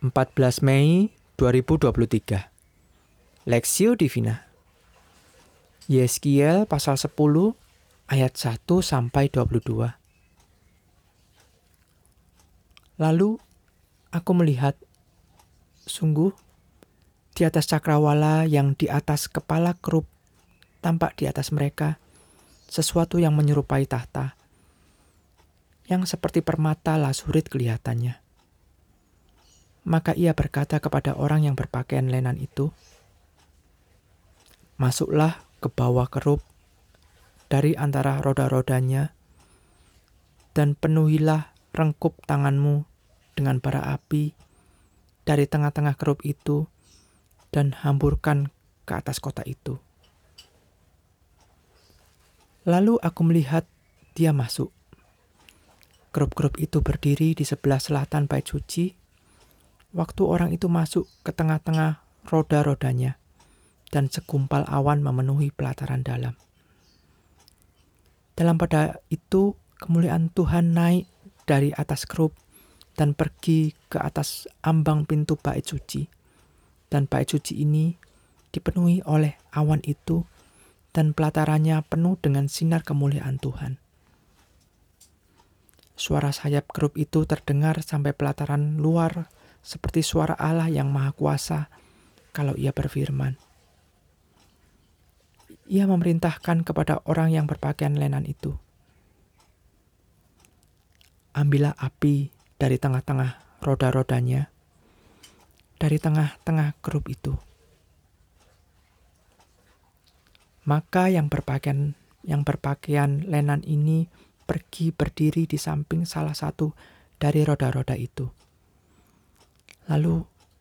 14 Mei 2023. Lexio Divina. Yehezkiel pasal 10 ayat 1 sampai 22. Lalu aku melihat, sungguh di atas cakrawala yang di atas kepala kerub tampak di atas mereka sesuatu yang menyerupai tahta, yang seperti permata lasurit kelihatannya. Maka ia berkata kepada orang yang berpakaian lenan itu, "Masuklah ke bawah kerub dari antara roda-rodanya dan penuhilah rengkup tanganmu dengan bara api dari tengah-tengah kerub itu dan hamburkan ke atas kota itu." Lalu aku melihat dia masuk. Kerub-kerub itu berdiri di sebelah selatan Bait Suci waktu orang itu masuk ke tengah-tengah roda-rodanya, dan segumpal awan memenuhi pelataran dalam. Dalam pada itu, kemuliaan Tuhan naik dari atas kerub dan pergi ke atas ambang pintu Bait Suci. Dan Bait Suci ini dipenuhi oleh awan itu, dan pelatarannya penuh dengan sinar kemuliaan Tuhan. Suara sayap kerub itu terdengar sampai pelataran luar seperti suara Allah yang Maha Kuasa kalau ia berfirman. Ia memerintahkan kepada orang yang berpakaian lenan itu, "Ambillah api dari tengah-tengah roda-rodanya, dari tengah-tengah kerub itu." Maka yang berpakaian lenan ini pergi berdiri di samping salah satu dari roda-roda itu. Lalu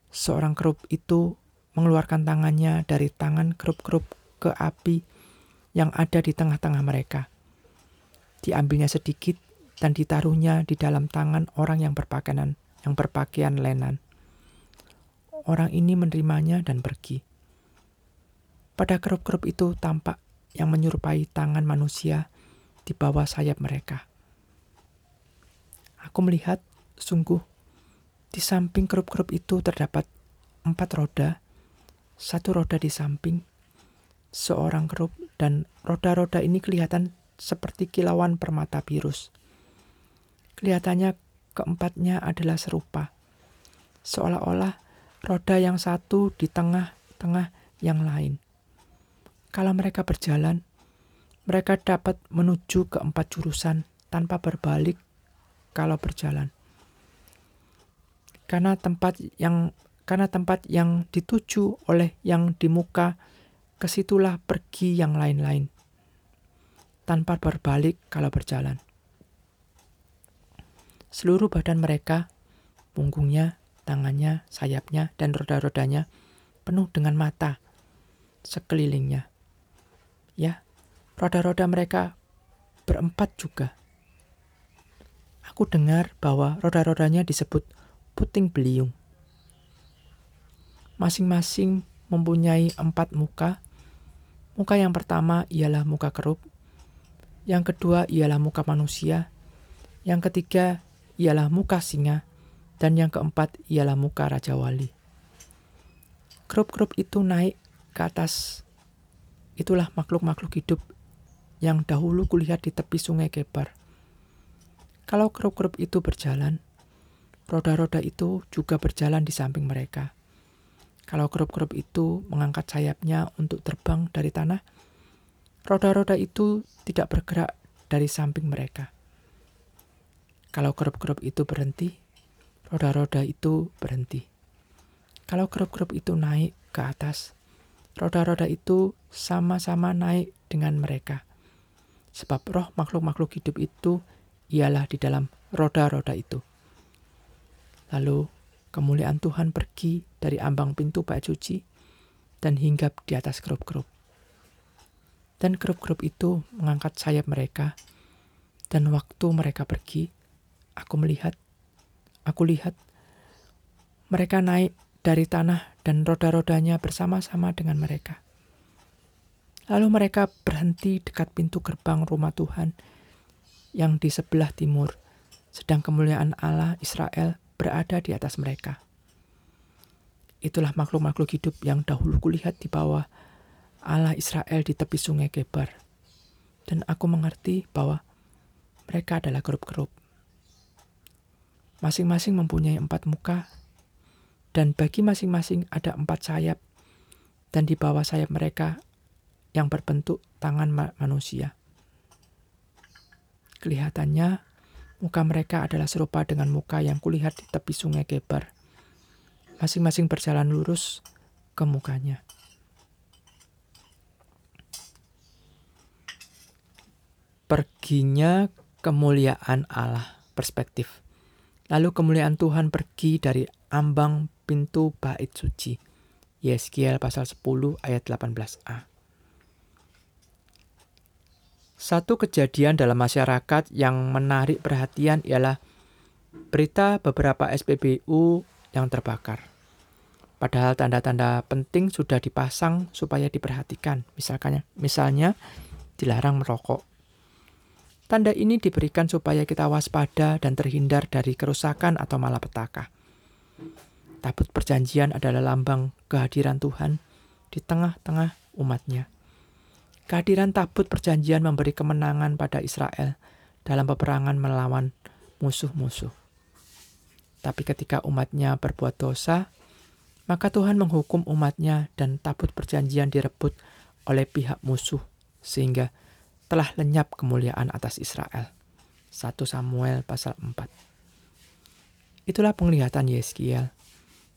seorang kerub itu mengeluarkan tangannya dari tangan kerub-kerub ke api yang ada di tengah-tengah mereka. Diambilnya sedikit dan ditaruhnya di dalam tangan orang yang berpakaian lenan. Orang ini menerimanya dan pergi. Pada kerub-kerub itu tampak yang menyerupai tangan manusia di bawah sayap mereka. Aku melihat, sungguh, di samping kerub-kerub itu terdapat 4 roda, 1 roda di samping seorang kerub, dan roda-roda ini kelihatan seperti kilauan permata birus. Kelihatannya keempatnya adalah serupa, seolah-olah roda yang satu di tengah-tengah yang lain. Kalau mereka berjalan, mereka dapat menuju ke 4 jurusan tanpa berbalik kalau berjalan. Karena tempat yang dituju oleh yang di muka, kesitulah pergi yang lain-lain tanpa berbalik kalau berjalan. Seluruh badan mereka, punggungnya, tangannya, sayapnya, dan roda-rodanya penuh dengan mata sekelilingnya. Ya, roda-roda mereka 4 juga. Aku dengar bahwa roda-rodanya disebut puting beliung. Masing-masing mempunyai 4 muka. Muka yang pertama ialah muka kerub. Yang kedua ialah muka manusia. Yang ketiga ialah muka singa. Dan yang keempat ialah muka Raja Wali. Kerub-kerub itu naik ke atas. Itulah makhluk-makhluk hidup yang dahulu kulihat di tepi Sungai Kebar. Kalau kerub-kerub itu berjalan, roda-roda itu juga berjalan di samping mereka. Kalau kerub-kerub itu mengangkat sayapnya untuk terbang dari tanah, roda-roda itu tidak bergerak dari samping mereka. Kalau kerub-kerub itu berhenti, roda-roda itu berhenti. Kalau kerub-kerub itu naik ke atas, roda-roda itu sama-sama naik dengan mereka. Sebab roh makhluk-makhluk hidup itu ialah di dalam roda-roda itu. Lalu kemuliaan Tuhan pergi dari ambang pintu Bait Suci dan hinggap di atas kerub-kerub. Dan kerub-kerub itu mengangkat sayap mereka, dan waktu mereka pergi, aku lihat mereka naik dari tanah dan roda-rodanya bersama-sama dengan mereka. Lalu mereka berhenti dekat pintu gerbang rumah Tuhan yang di sebelah timur, sedang kemuliaan Allah Israel berada di atas mereka. Itulah makhluk-makhluk hidup yang dahulu kulihat di bawah Allah Israel di tepi sungai Kebar. Dan aku mengerti bahwa mereka adalah kerup-kerup. Masing-masing mempunyai 4 muka, dan bagi masing-masing ada 4 sayap, dan di bawah sayap mereka yang berbentuk tangan manusia. Kelihatannya, muka mereka adalah serupa dengan muka yang kulihat di tepi sungai Kebar. Masing-masing berjalan lurus ke mukanya. Perginya kemuliaan Allah, perspektif. Lalu kemuliaan Tuhan pergi dari ambang pintu bait suci. Yehezkiel pasal 10 ayat 18a. Satu kejadian dalam masyarakat yang menarik perhatian ialah berita beberapa SPBU yang terbakar. Padahal tanda-tanda penting sudah dipasang supaya diperhatikan. Misalnya dilarang merokok. Tanda ini diberikan supaya kita waspada dan terhindar dari kerusakan atau malapetaka. Tabut Perjanjian adalah lambang kehadiran Tuhan di tengah-tengah umatnya. Kehadiran Tabut Perjanjian memberi kemenangan pada Israel dalam peperangan melawan musuh-musuh. Tapi ketika umatnya berbuat dosa, maka Tuhan menghukum umatnya dan Tabut Perjanjian direbut oleh pihak musuh sehingga telah lenyap kemuliaan atas Israel. 1 Samuel pasal 4. Itulah penglihatan Yehezkiel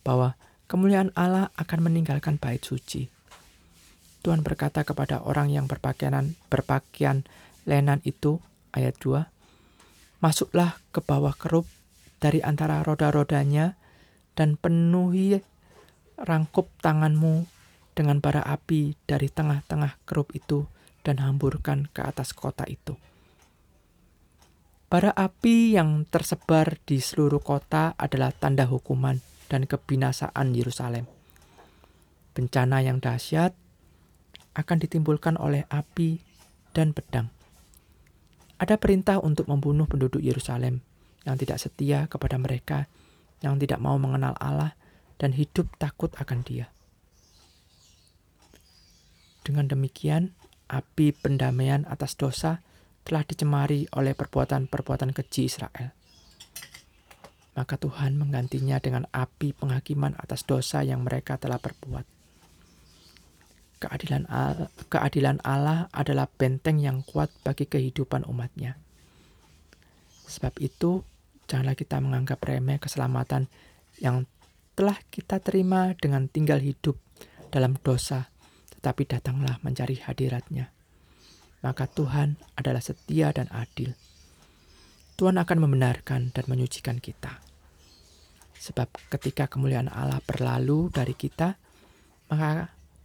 bahwa kemuliaan Allah akan meninggalkan bait suci. Tuhan berkata kepada orang yang berpakaian lenan itu, ayat 2, masuklah ke bawah kerup dari antara roda-rodanya dan penuhi rangkup tanganmu dengan bara api dari tengah-tengah kerup itu dan hamburkan ke atas kota itu. Bara api yang tersebar di seluruh kota adalah tanda hukuman dan kebinasaan Yerusalem. Bencana yang dahsyat akan ditimbulkan oleh api dan pedang. Ada perintah untuk membunuh penduduk Yerusalem yang tidak setia kepada mereka, yang tidak mau mengenal Allah dan hidup takut akan Dia. Dengan demikian, api pendamaian atas dosa telah dicemari oleh perbuatan-perbuatan keji Israel. Maka Tuhan menggantinya dengan api penghakiman atas dosa yang mereka telah perbuat. Keadilan Allah adalah benteng yang kuat bagi kehidupan umatnya. Sebab itu, janganlah kita menganggap remeh keselamatan yang telah kita terima dengan tinggal hidup dalam dosa, tetapi datanglah mencari hadirat-Nya. Maka Tuhan adalah setia dan adil. Tuhan akan membenarkan dan menyucikan kita. Sebab ketika kemuliaan Allah berlalu dari kita,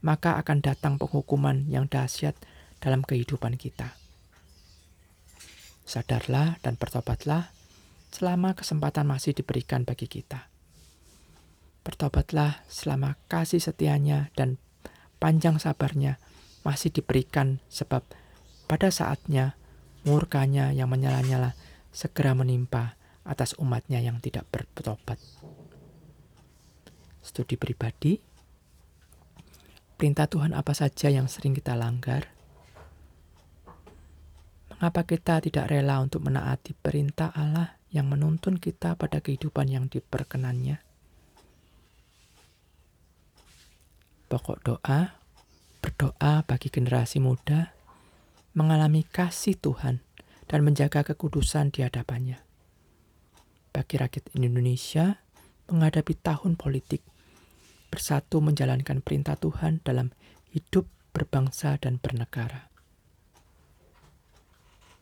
maka akan datang penghukuman yang dahsyat dalam kehidupan kita. Sadarlah dan bertobatlah selama kesempatan masih diberikan bagi kita. Bertobatlah selama kasih setianya dan panjang sabarnya masih diberikan, sebab pada saatnya murkanya yang menyala-nyala segera menimpa atas umatnya yang tidak bertobat. Studi pribadi. Perintah Tuhan apa saja yang sering kita langgar? Mengapa kita tidak rela untuk menaati perintah Allah yang menuntun kita pada kehidupan yang diperkenannya? Pokok doa, berdoa bagi generasi muda, mengalami kasih Tuhan dan menjaga kekudusan di hadapannya. Bagi rakyat Indonesia, menghadapi tahun politik, bersatu menjalankan perintah Tuhan dalam hidup berbangsa dan bernegara.